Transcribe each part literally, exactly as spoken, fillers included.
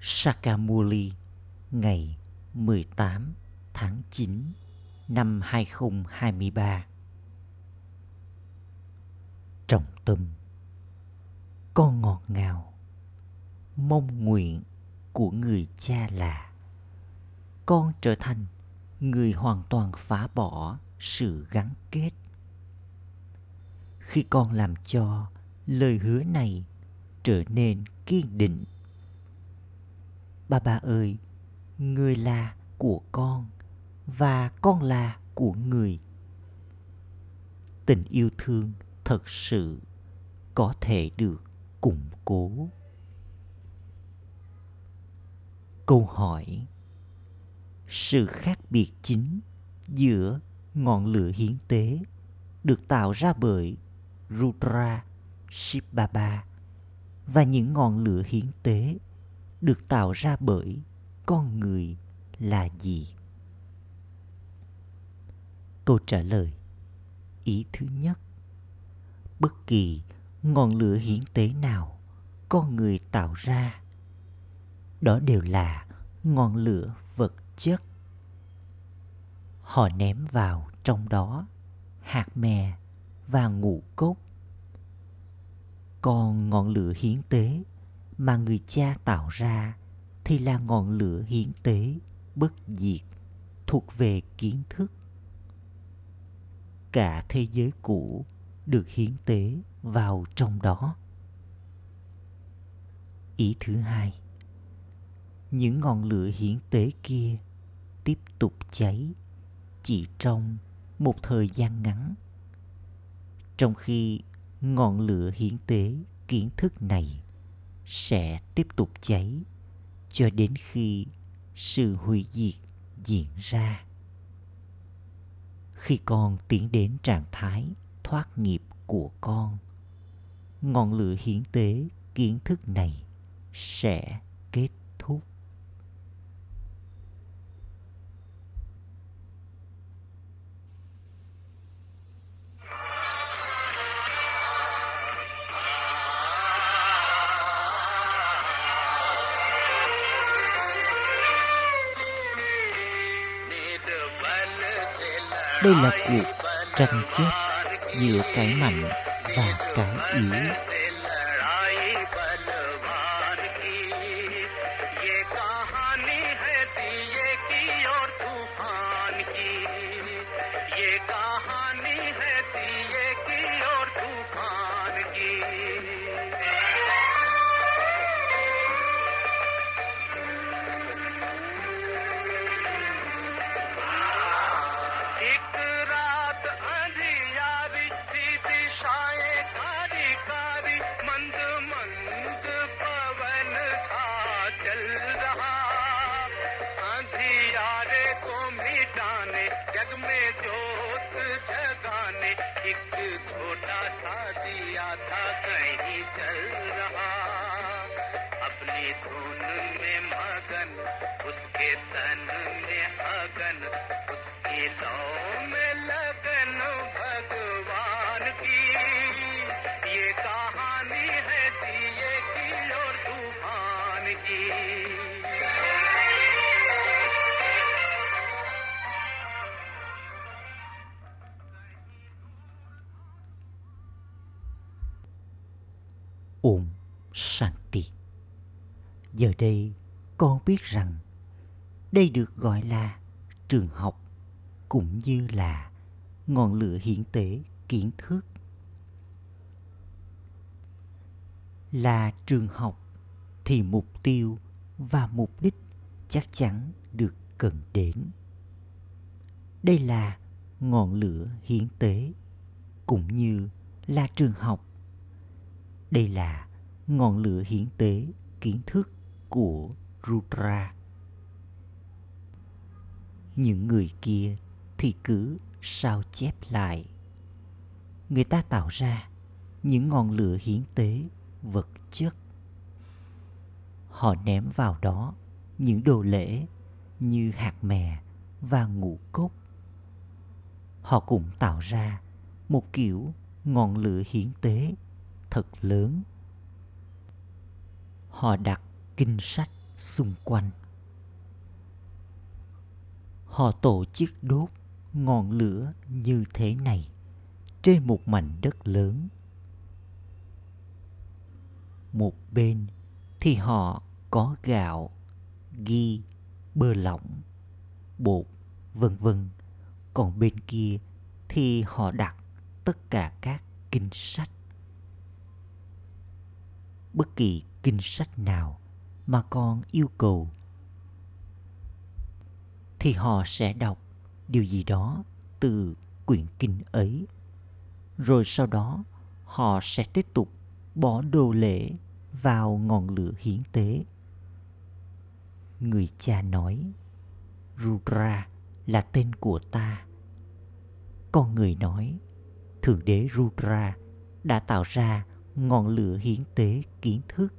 Sakamuli ngày mười tám tháng chín năm hai không hai ba. Trọng tâm: con ngọt ngào mong nguyện của người cha là con trở thành người hoàn toàn phá bỏ sự gắn kết. Khi con làm cho lời hứa này trở nên kiên định, Baba ơi, người là của con và con là của người. Tình yêu thương thật sự có thể được củng cố. Câu hỏi: sự khác biệt chính giữa ngọn lửa hiến tế được tạo ra bởi Rudra Shibaba và những ngọn lửa hiến tế được tạo ra bởi con người là gì? Câu trả lời: ý thứ nhất, bất kỳ ngọn lửa hiến tế nào con người tạo ra, đó đều là ngọn lửa vật chất. Họ ném vào trong đó hạt mè và ngũ cốc. Còn ngọn lửa hiến tế mà người cha tạo ra thì là ngọn lửa hiến tế bất diệt thuộc về kiến thức. Cả thế giới cũ được hiến tế vào trong đó. Ý thứ hai, những ngọn lửa hiến tế kia tiếp tục cháy chỉ trong một thời gian ngắn, trong khi ngọn lửa hiến tế kiến thức này sẽ tiếp tục cháy cho đến khi sự hủy diệt diễn ra. Khi con tiến đến trạng thái thoát nghiệp của con, ngọn lửa hiến tế kiến thức này sẽ kết thúc. Đây là cuộc tranh chấp giữa cái mạnh và cái yếu. Om Shanti. Giờ đây con biết rằng đây được gọi là trường học cũng như là ngọn lửa hiến tế kiến thức. Là trường học thì mục tiêu và mục đích chắc chắn được cần đến. Đây là ngọn lửa hiến tế cũng như là trường học. Đây là ngọn lửa hiến tế kiến thức của Rudra. Những người kia thì cứ sao chép lại. Người ta tạo ra những ngọn lửa hiến tế vật chất. Họ ném vào đó những đồ lễ như hạt mè và ngũ cốc. Họ cũng tạo ra một kiểu ngọn lửa hiến tế thật lớn. Họ đặt kinh sách xung quanh. Họ tổ chức đốt ngọn lửa như thế này trên một mảnh đất lớn. Một bên thì họ có gạo, ghi, bơ lỏng, bột, vân vân. Còn bên kia thì họ đặt tất cả các kinh sách. Bất kỳ kinh sách nào mà con yêu cầu thì họ sẽ đọc điều gì đó từ quyển kinh ấy. Rồi sau đó họ sẽ tiếp tục bỏ đồ lễ vào ngọn lửa hiến tế. Người cha nói, Rudra là tên của ta. Con người nói, Thượng Đế Rudra đã tạo ra ngọn lửa hiến tế kiến thức.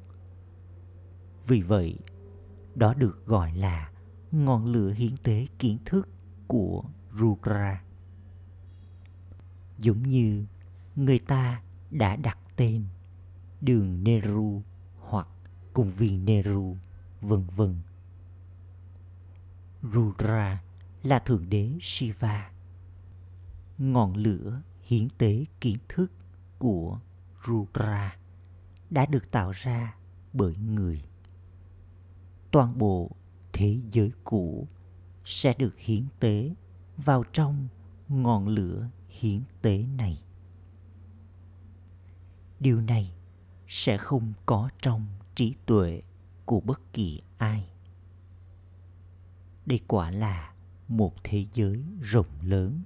Vì vậy, đó được gọi là ngọn lửa hiến tế kiến thức của Rudra. Giống như người ta đã đặt tên đường Nehru hoặc công viên Nehru, vân vân. Rudra là Thượng Đế Shiva, ngọn lửa hiến tế kiến thức của Rudra đã được tạo ra bởi người. Toàn bộ thế giới cũ sẽ được hiến tế vào trong ngọn lửa hiến tế này. Điều này sẽ không có trong trí tuệ của bất kỳ ai. Đây quả là một thế giới rộng lớn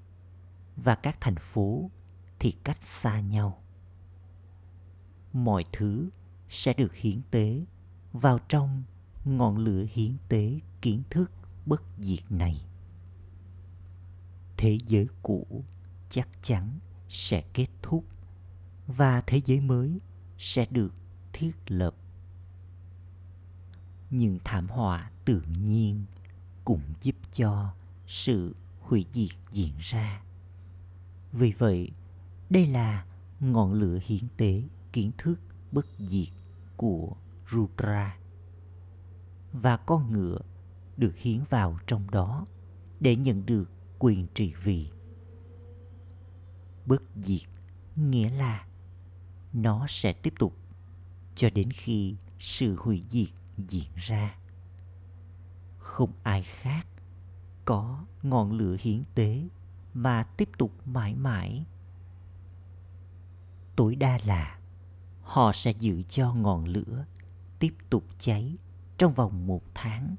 và các thành phố thì cách xa nhau. Mọi thứ sẽ được hiến tế vào trong ngọn lửa hiến tế kiến thức bất diệt này. Thế giới cũ chắc chắn sẽ kết thúc và thế giới mới sẽ được thiết lập. Những thảm họa tự nhiên cũng giúp cho sự hủy diệt diễn ra. Vì vậy, đây là ngọn lửa hiến tế kiến thức bất diệt của Rudra. Và con ngựa được hiến vào trong đó để nhận được quyền trị vì. Bất diệt nghĩa là nó sẽ tiếp tục cho đến khi sự hủy diệt diễn ra. Không ai khác có ngọn lửa hiến tế mà tiếp tục mãi mãi. Tối đa là họ sẽ giữ cho ngọn lửa tiếp tục cháy trong vòng một tháng.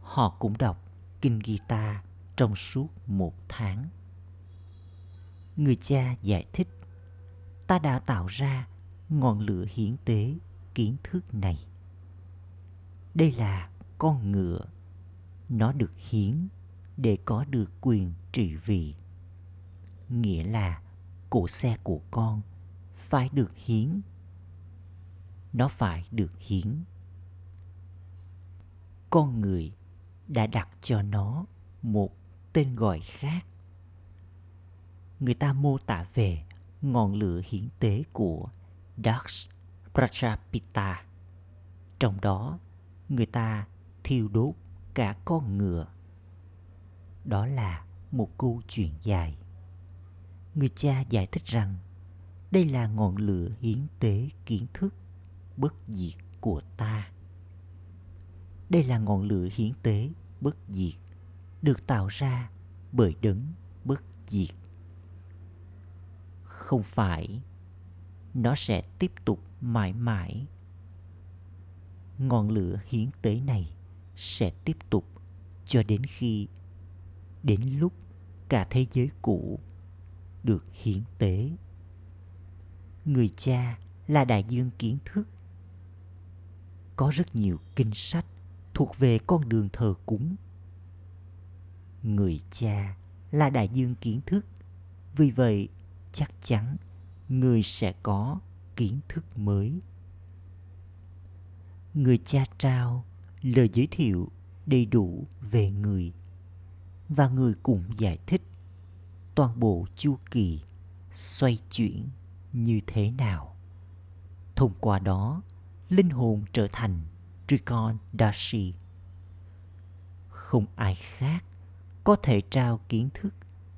Họ cũng đọc kinh Gita trong suốt một tháng. Người cha giải thích, ta đã tạo ra ngọn lửa hiến tế kiến thức này. Đây là con ngựa. Nó được hiến để có được quyền trị vì. Nghĩa là cổ xe của con phải được hiến. Nó phải được hiến. Con người đã đặt cho nó một tên gọi khác. Người ta mô tả về ngọn lửa hiến tế của Daksha Prajapati. Trong đó, người ta thiêu đốt cả con ngựa. Đó là một câu chuyện dài. Người cha giải thích rằng đây là ngọn lửa hiến tế kiến thức bất diệt của ta. Đây là ngọn lửa hiến tế bất diệt được tạo ra bởi đấng bất diệt. Không phải nó sẽ tiếp tục mãi mãi. Ngọn lửa hiến tế này sẽ tiếp tục cho đến khi, đến lúc cả thế giới cũ được hiến tế. Người cha là đại dương kiến thức. Có rất nhiều kinh sách thuộc về con đường thờ cúng. Người cha là đại dương kiến thức. Vì vậy, chắc chắn người sẽ có kiến thức mới. Người cha trao lời giới thiệu đầy đủ về người. Và người cũng giải thích toàn bộ chu kỳ xoay chuyển như thế nào. Thông qua đó, linh hồn trở thành Trikondashi. Không ai khác có thể trao kiến thức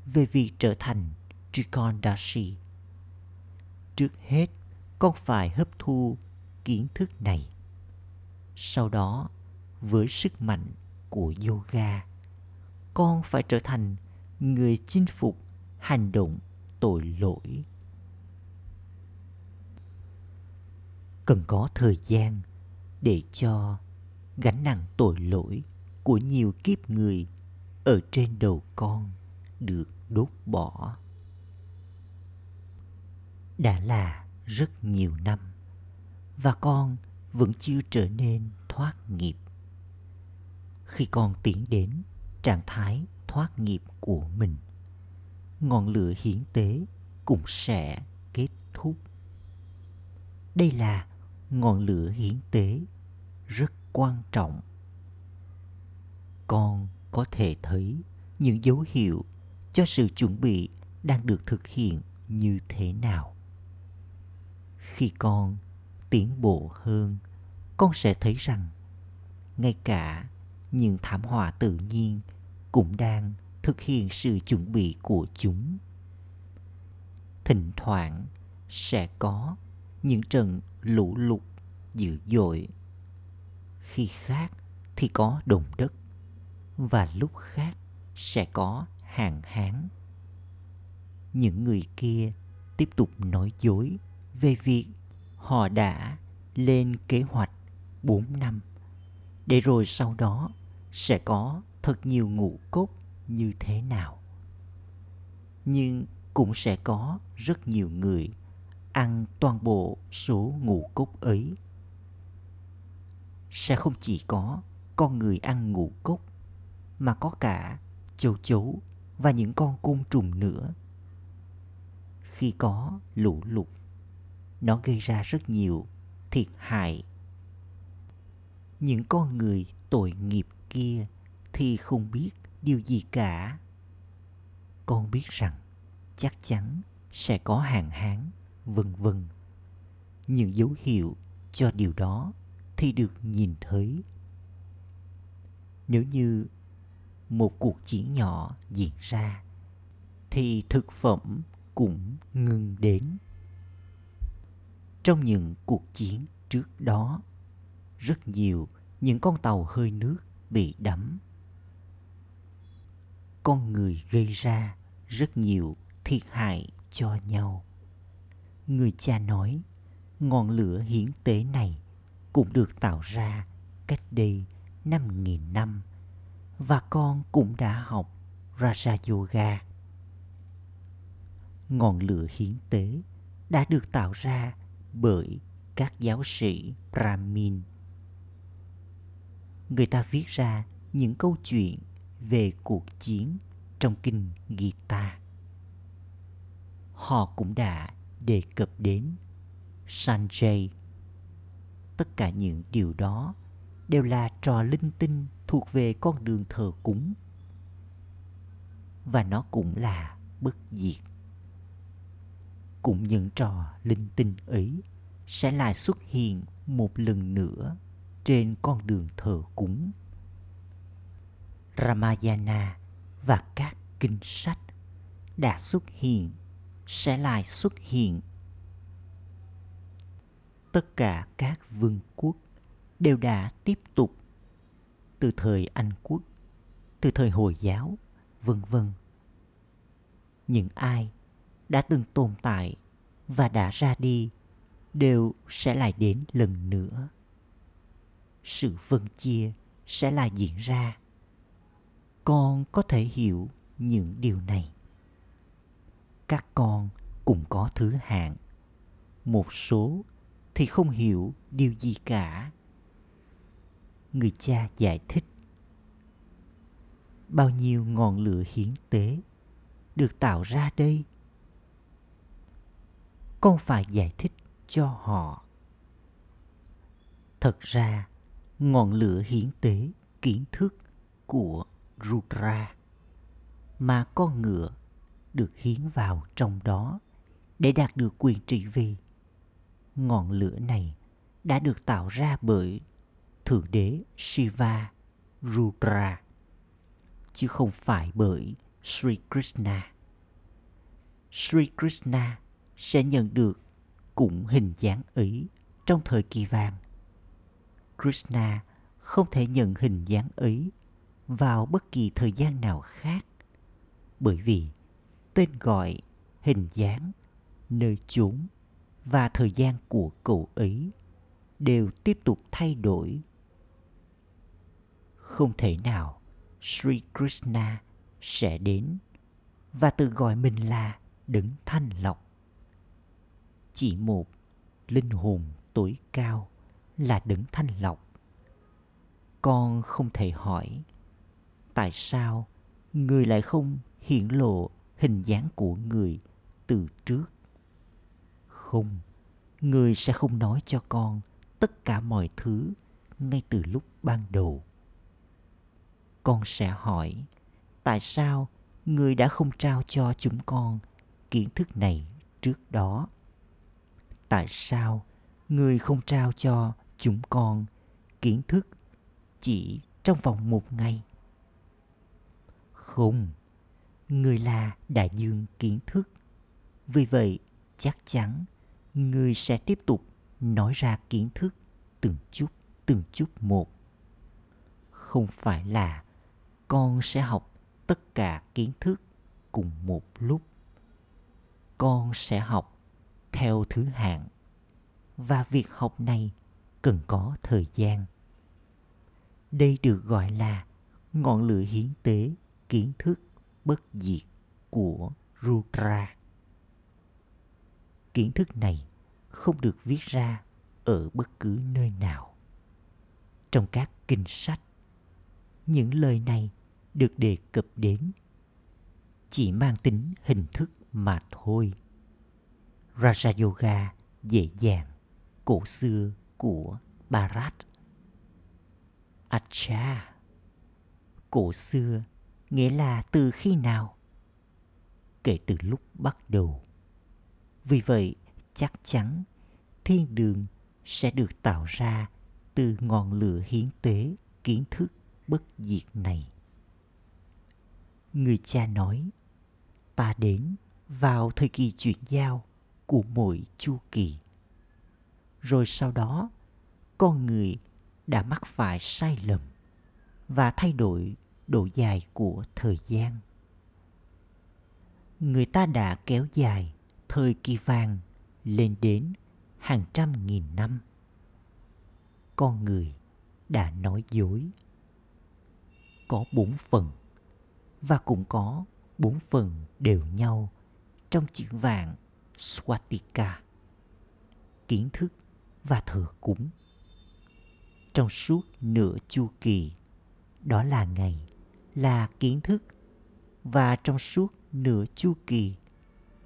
về việc trở thành Trikondashi. Trước hết, con phải hấp thu kiến thức này. Sau đó, với sức mạnh của yoga, con phải trở thành người chinh phục hành động tội lỗi. Cần có thời gian để cho gánh nặng tội lỗi của nhiều kiếp người ở trên đầu con được đốt bỏ. Đã là rất nhiều năm và con vẫn chưa trở nên thoát nghiệp. Khi con tiến đến trạng thái thoát nghiệp của mình, ngọn lửa hiến tế cũng sẽ kết thúc. Đây là ngọn lửa hiến tế rất quan trọng. Con có thể thấy những dấu hiệu cho sự chuẩn bị đang được thực hiện như thế nào. Khi con tiến bộ hơn, con sẽ thấy rằng ngay cả những thảm họa tự nhiên cũng đang thực hiện sự chuẩn bị của chúng. Thỉnh thoảng sẽ có những trận lũ lụt dữ dội, khi khác thì có động đất, và lúc khác sẽ có hạn hán. Những người kia tiếp tục nói dối về việc họ đã lên kế hoạch bốn năm, để rồi sau đó sẽ có thật nhiều ngũ cốc như thế nào. Nhưng cũng sẽ có rất nhiều người ăn toàn bộ số ngũ cốc ấy. Sẽ không chỉ có con người ăn ngũ cốc, mà có cả châu chấu và những con côn trùng nữa. Khi có lũ lụt, nó gây ra rất nhiều thiệt hại. Những con người tội nghiệp kia thì không biết điều gì cả. Con biết rằng chắc chắn sẽ có hạn hán, vân vân. Những dấu hiệu cho điều đó thì được nhìn thấy. Nếu như một cuộc chiến nhỏ diễn ra, thì thực phẩm cũng ngừng đến. Trong những cuộc chiến trước đó, rất nhiều những con tàu hơi nước bị đắm. Con người gây ra rất nhiều thiệt hại cho nhau. Người cha nói, ngọn lửa hiến tế này cũng được tạo ra cách đây năm nghìn năm, và con cũng đã học Raja Yoga. Ngọn lửa hiến tế đã được tạo ra bởi các giáo sĩ Brahmin. Người ta viết ra những câu chuyện về cuộc chiến trong kinh Gita. Họ cũng đã đề cập đến Sanjay. Tất cả những điều đó đều là trò linh tinh thuộc về con đường thờ cúng, và nó cũng là bất diệt. Cũng những trò linh tinh ấy sẽ lại xuất hiện một lần nữa trên con đường thờ cúng. Ramayana và các kinh sách đã xuất hiện, sẽ lại xuất hiện. Tất cả các vương quốc đều đã tiếp tục, từ thời Anh quốc, từ thời Hồi giáo, vân vân. Những ai đã từng tồn tại và đã ra đi đều sẽ lại đến lần nữa. Sự phân chia sẽ lại diễn ra. Con có thể hiểu những điều này. Các con cũng có thứ hạng. Một số thì không hiểu điều gì cả. Người cha giải thích, bao nhiêu ngọn lửa hiến tế được tạo ra đây? Con phải giải thích cho họ. Thật ra, ngọn lửa hiến tế kiến thức của Rudra mà con ngựa được hiến vào trong đó để đạt được quyền trị vì. Ngọn lửa này đã được tạo ra bởi Thượng Đế Shiva Rudra, chứ không phải bởi Sri Krishna. Sri Krishna sẽ nhận được cũng hình dáng ấy trong thời kỳ vàng. Krishna không thể nhận hình dáng ấy vào bất kỳ thời gian nào khác, bởi vì tên gọi, hình dáng, nơi chốn và thời gian của cậu ấy đều tiếp tục thay đổi. Không thể nào Sri Krishna sẽ đến và tự gọi mình là Đấng Thanh Lọc. Chỉ một linh hồn tối cao là Đấng Thanh Lọc. Con không thể hỏi tại sao người lại không hiển lộ hình dáng của người từ trước. Không, người sẽ không nói cho con tất cả mọi thứ ngay từ lúc ban đầu. Con sẽ hỏi tại sao người đã không trao cho chúng con kiến thức này trước đó? Tại sao người không trao cho chúng con kiến thức chỉ trong vòng một ngày? Không, người là đại dương kiến thức. Vì vậy, chắc chắn người sẽ tiếp tục nói ra kiến thức từng chút từng chút một. Không phải là con sẽ học tất cả kiến thức cùng một lúc. Con sẽ học theo thứ hạng, và việc học này cần có thời gian. Đây được gọi là ngọn lửa hiến tế kiến thức bất diệt của Rudra. Kiến thức này không được viết ra ở bất cứ nơi nào. Trong các kinh sách, những lời này được đề cập đến chỉ mang tính hình thức mà thôi. Raja Yoga dễ dàng cổ xưa của Bharat. Acha, cổ xưa nghĩa là từ khi nào? Kể từ lúc bắt đầu. Vì vậy, chắc chắn thiên đường sẽ được tạo ra từ ngọn lửa hiến tế kiến thức bất diệt này. Người cha nói, ta đến vào thời kỳ chuyển giao của mỗi chu kỳ. Rồi sau đó, con người đã mắc phải sai lầm và thay đổi độ dài của thời gian. Người ta đã kéo dài thời kỳ vàng lên đến hàng trăm nghìn năm. Con người đã nói dối. Có bốn phần, và cũng có bốn phần đều nhau trong chữ vạn Swatika, kiến thức và thờ cúng. Trong suốt nửa chu kỳ, đó là ngày, là kiến thức, và trong suốt nửa chu kỳ,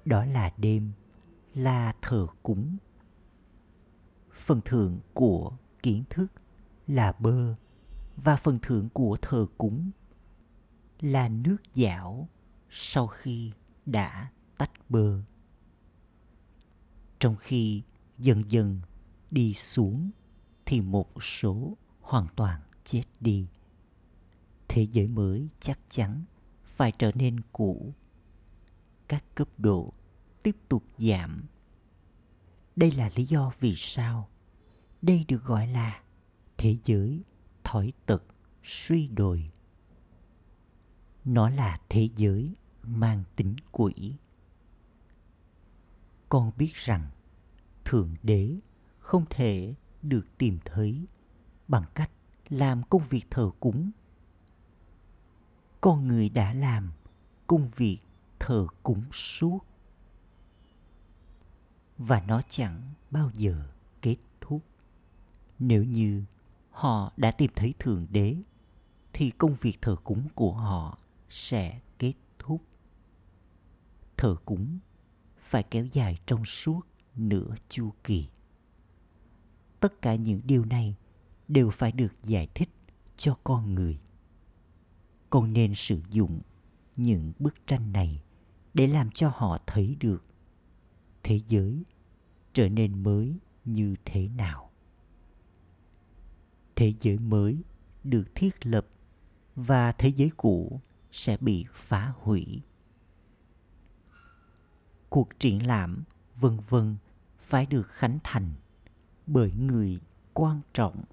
đó là đêm, là thờ cúng. Phần thưởng của kiến thức là bơ, và phần thưởng của thờ cúng là nước giảo sau khi đã tách bơ. Trong khi dần dần đi xuống thì một số hoàn toàn chết đi. Thế giới mới chắc chắn phải trở nên cũ. Các cấp độ tiếp tục giảm. Đây là lý do vì sao đây được gọi là thế giới thói tật suy đồi. Nó là thế giới mang tính quỷ. Con biết rằng Thượng Đế không thể được tìm thấy bằng cách làm công việc thờ cúng. Con người đã làm công việc thờ cúng suốt, và nó chẳng bao giờ kết thúc. Nếu như họ đã tìm thấy Thượng Đế thì công việc thờ cúng của họ sẽ kết thúc. Thờ cúng phải kéo dài trong suốt nửa chu kỳ. Tất cả những điều này đều phải được giải thích cho con người. Con nên sử dụng những bức tranh này để làm cho họ thấy được thế giới trở nên mới như thế nào. thế giới mới được thiết lập và thế giới cũ sẽ bị phá hủy. Cuộc triển lãm vân vân phải được khánh thành bởi người quan trọng.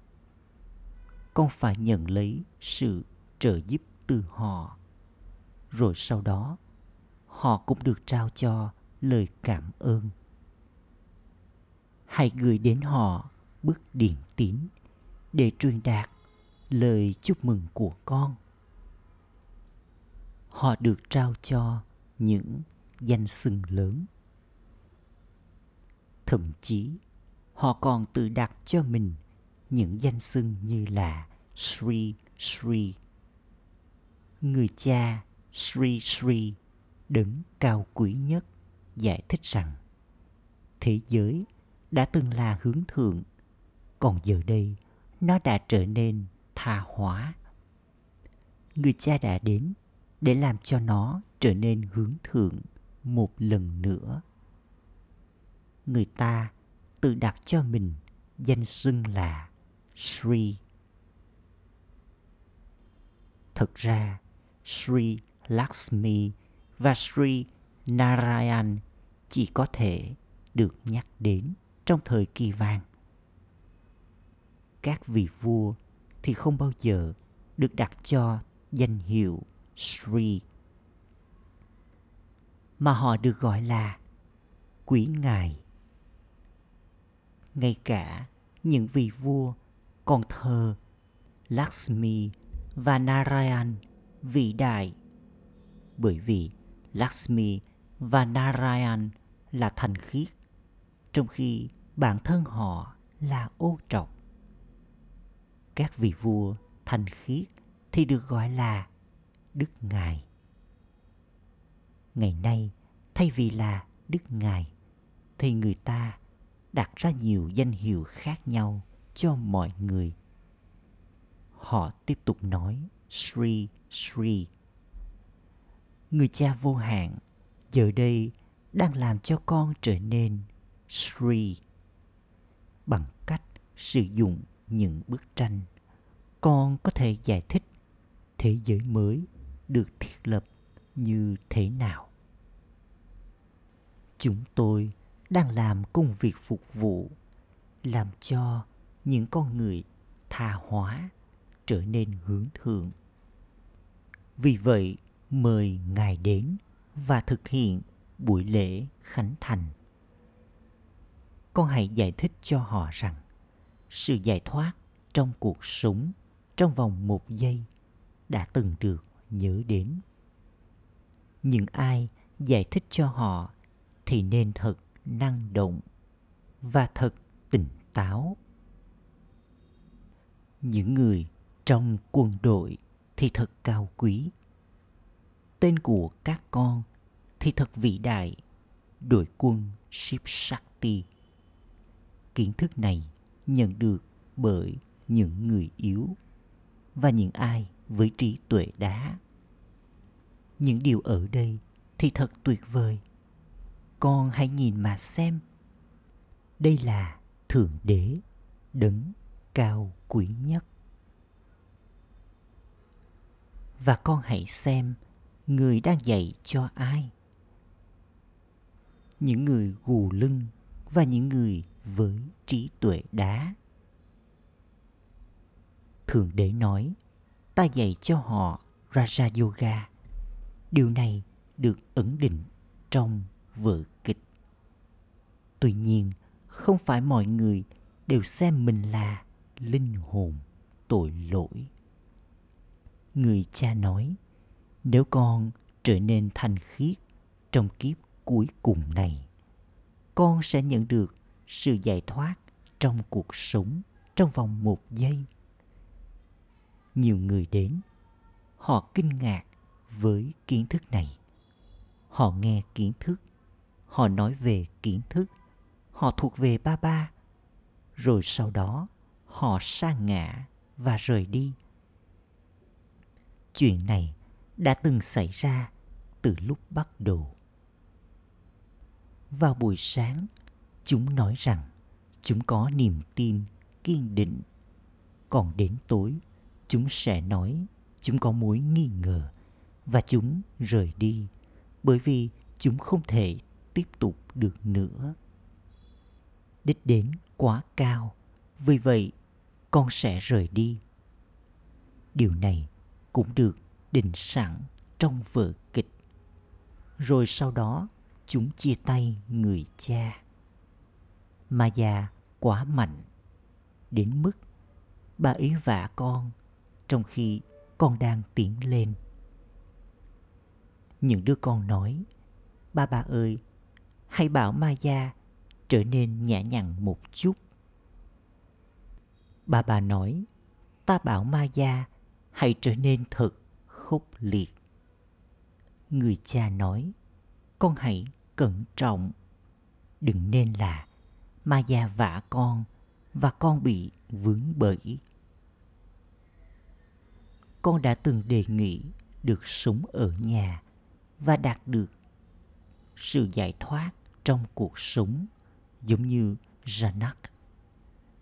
Con phải nhận lấy sự trợ giúp từ họ. Rồi sau đó, họ cũng được trao cho lời cảm ơn. Hãy gửi đến họ bức điện tín để truyền đạt lời chúc mừng của con. Họ được trao cho những danh xưng lớn. Thậm chí, họ còn tự đặt cho mình những danh xưng như là Sri Sri, người cha Sri Sri đấng cao quý nhất, giải thích rằng thế giới đã từng là hướng thượng, còn giờ đây nó đã trở nên tha hóa. Người cha đã đến để làm cho nó trở nên hướng thượng một lần nữa. Người ta tự đặt cho mình danh xưng là Sri. Thật ra, Sri Lakshmi và Sri Narayan chỉ có thể được nhắc đến trong thời kỳ vàng. Các vị vua thì không bao giờ được đặt cho danh hiệu Sri, mà họ được gọi là quý ngài. Ngay cả những vị vua còn thờ Lakshmi và Narayan vĩ đại, bởi vì Lakshmi và Narayan là thanh khiết, trong khi bản thân họ là ô trọc. Các vị vua thanh khiết thì được gọi là Đức Ngài. Ngày nay, thay vì là Đức Ngài, thì người ta đặt ra nhiều danh hiệu khác nhau cho mọi người. Họ tiếp tục nói Sri Sri. Người cha vô hạn giờ đây đang làm cho con trở nên Sri. Bằng cách sử dụng những bức tranh, con có thể giải thích thế giới mới được thiết lập như thế nào. Chúng tôi đang làm công việc phục vụ, làm cho những con người tha hóa trở nên hướng thượng. Vì vậy, mời Ngài đến và thực hiện buổi lễ khánh thành. Con hãy giải thích cho họ rằng sự giải thoát trong cuộc sống trong vòng một giây đã từng được nhớ đến. Những ai giải thích cho họ thì nên thật năng động và thật tỉnh táo. Những người trong quân đội thì thật cao quý. Tên của các con thì thật vĩ đại, đội quân Shipshakti. Kiến thức này nhận được bởi những người yếu và những ai với trí tuệ đá. Những điều ở đây thì thật tuyệt vời. Con hãy nhìn mà xem. Đây là Thượng Đế, đấng cao quý nhất. Và con hãy xem người đang dạy cho ai. Những người gù lưng và những người với trí tuệ đá. Thượng Đế nói, ta dạy cho họ Raja Yoga. Điều này được ẩn định trong vở kịch. Tuy nhiên, không phải mọi người đều xem mình là linh hồn tội lỗi. Người cha nói, nếu con trở nên thanh khiết trong kiếp cuối cùng này, con sẽ nhận được sự giải thoát trong cuộc sống trong vòng một giây. Nhiều người đến, họ kinh ngạc với kiến thức này. Họ nghe kiến thức, họ nói về kiến thức, họ thuộc về ba ba. Rồi sau đó, họ sa ngã và rời đi. Chuyện này đã từng xảy ra từ lúc bắt đầu. Vào buổi sáng, chúng nói rằng chúng có niềm tin kiên định, còn đến tối, chúng sẽ nói chúng có mối nghi ngờ và chúng rời đi, bởi vì chúng không thể tiếp tục được nữa. Đích đến quá cao, vì vậy con sẽ rời đi. Điều này cũng được định sẵn trong vở kịch. Rồi sau đó chúng chia tay người cha. Maya quá mạnh đến mức bà ấy vả con trong khi con đang tiến lên. Những đứa con nói: "Ba ba ơi, hãy bảo Maya trở nên nhã nhặn một chút." Ba ba nói: "Ta bảo Maya hãy trở nên thật khốc liệt." Người cha nói: "Con hãy cẩn trọng, đừng nên là Maya vả con và con bị vướng bẫy." Con đã từng đề nghị được sống ở nhà và đạt được sự giải thoát trong cuộc sống giống như Janak.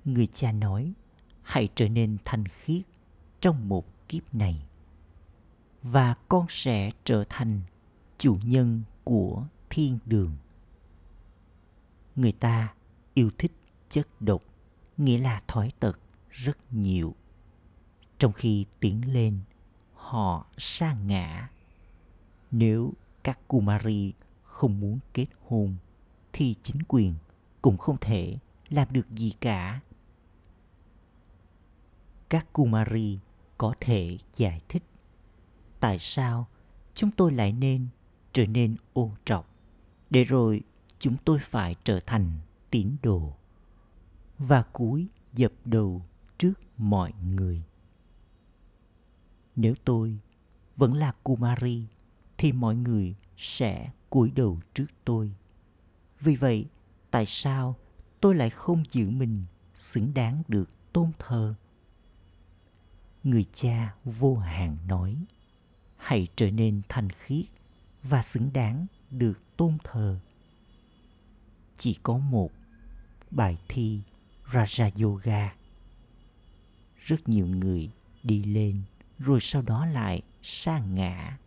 Người cha nói: "Hãy trở nên thanh khiết trong một kiếp này và con sẽ trở thành chủ nhân của thiên đường." Người ta yêu thích chất độc, nghĩa là thói tật, rất nhiều. Trong khi tiến lên, họ sa ngã. Nếu các Kumari không muốn kết hôn, thì chính quyền cũng không thể làm được gì cả. Các Kumari có thể giải thích tại sao chúng tôi lại nên trở nên ô trọc, để rồi chúng tôi phải trở thành tín đồ và cúi dập đầu trước mọi người. Nếu tôi vẫn là Kumari thì mọi người sẽ cúi đầu trước tôi. Vì vậy, tại sao tôi lại không giữ mình xứng đáng được tôn thờ? Người cha vô hạn nói: "Hãy trở nên thanh khiết và xứng đáng được tôn thờ." Chỉ có một bài thi Raja Yoga. Rất nhiều người đi lên rồi sau đó lại sa ngã.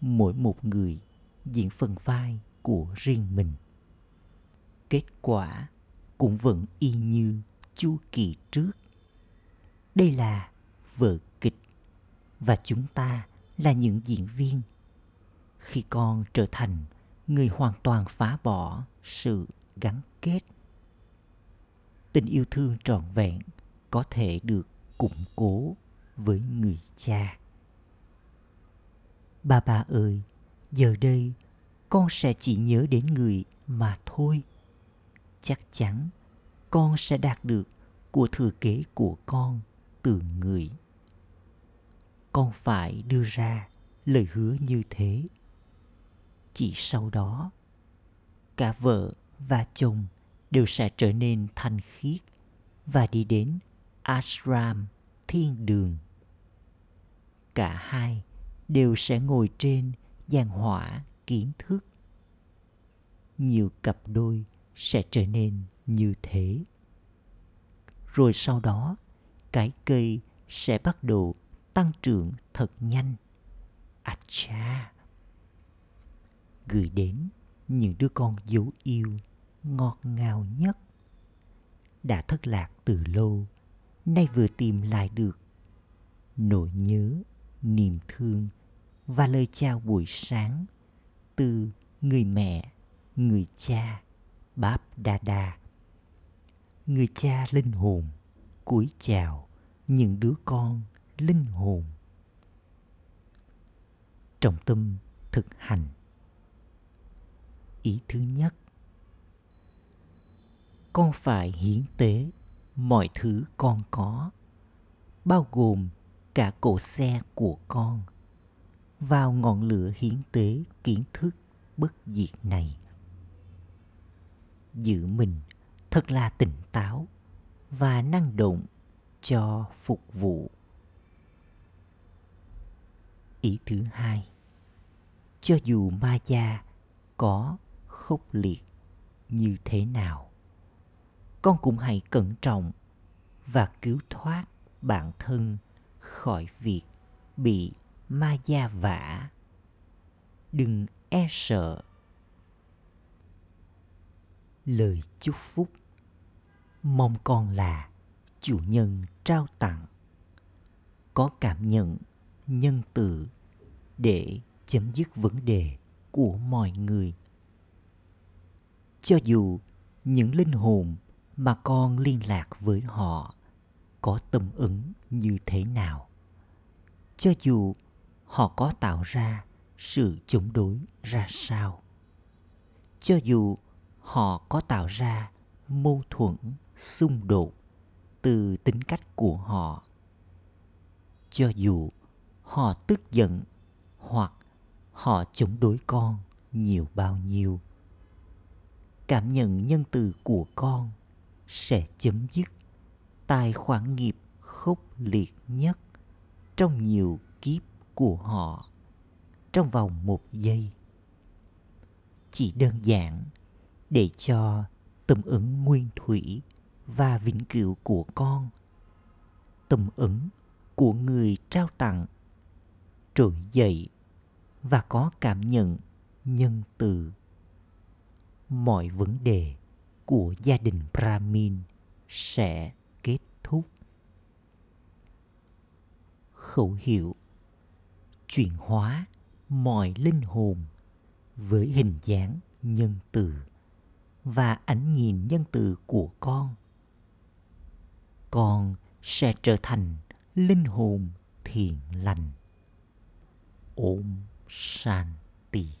Mỗi một người diễn phần vai của riêng mình. Kết quả cũng vẫn y như chu kỳ trước. Đây là vở kịch và chúng ta là những diễn viên. Khi con trở thành người hoàn toàn phá bỏ sự gắn kết, tình yêu thương trọn vẹn có thể được củng cố với người cha. Ba ba ơi, giờ đây con sẽ chỉ nhớ đến người mà thôi. Chắc chắn con sẽ đạt được của thừa kế của con từ người. Con phải đưa ra lời hứa như thế. Chỉ sau đó, cả vợ và chồng đều sẽ trở nên thanh khiết và đi đến ashram thiên đường. Cả hai đều sẽ ngồi trên giàn hỏa kiến thức. Nhiều cặp đôi sẽ trở nên như thế. Rồi sau đó, cái cây sẽ bắt đầu tăng trưởng thật nhanh. Acha! Gửi đến những đứa con dấu yêu ngọt ngào nhất, đã thất lạc từ lâu, nay vừa tìm lại được nỗi nhớ, niềm thương và lời chào buổi sáng từ người mẹ, người cha, Báp Đa Đa. Người cha linh hồn cúi chào những đứa con linh hồn. Trọng tâm thực hành. Ý thứ nhất, con phải hiến tế mọi thứ con có, bao gồm cả cỗ xe của con, vào ngọn lửa hiến tế kiến thức bất diệt này. Giữ mình thật là tỉnh táo và năng động cho phục vụ. Ý thứ hai, cho dù Maya có khốc liệt như thế nào, con cũng hãy cẩn trọng và cứu thoát bản thân khỏi việc bị ma da vả. Đừng e sợ. Lời chúc phúc. Mong con là chủ nhân trao tặng, có cảm nhận nhân từ để chấm dứt vấn đề của mọi người. Cho dù những linh hồn mà con liên lạc với họ có tâm ứng như thế nào, cho dù họ có tạo ra sự chống đối ra sao, cho dù họ có tạo ra mâu thuẫn, xung đột từ tính cách của họ, cho dù họ tức giận hoặc họ chống đối con nhiều bao nhiêu, cảm nhận nhân từ của con sẽ chấm dứt tài khoản nghiệp khốc liệt nhất trong nhiều kiếp của họ trong vòng một giây. Chỉ đơn giản để cho tâm ứng nguyên thủy và vĩnh cửu của con, tâm ứng của người trao tặng, trỗi dậy và có cảm nhận nhân từ. Mọi vấn đề của gia đình Brahmin sẽ kết thúc. Khẩu hiệu: chuyển hóa mọi linh hồn với hình dáng nhân từ và ánh nhìn nhân từ của con. Con sẽ trở thành linh hồn thiện lành. Om Shanti.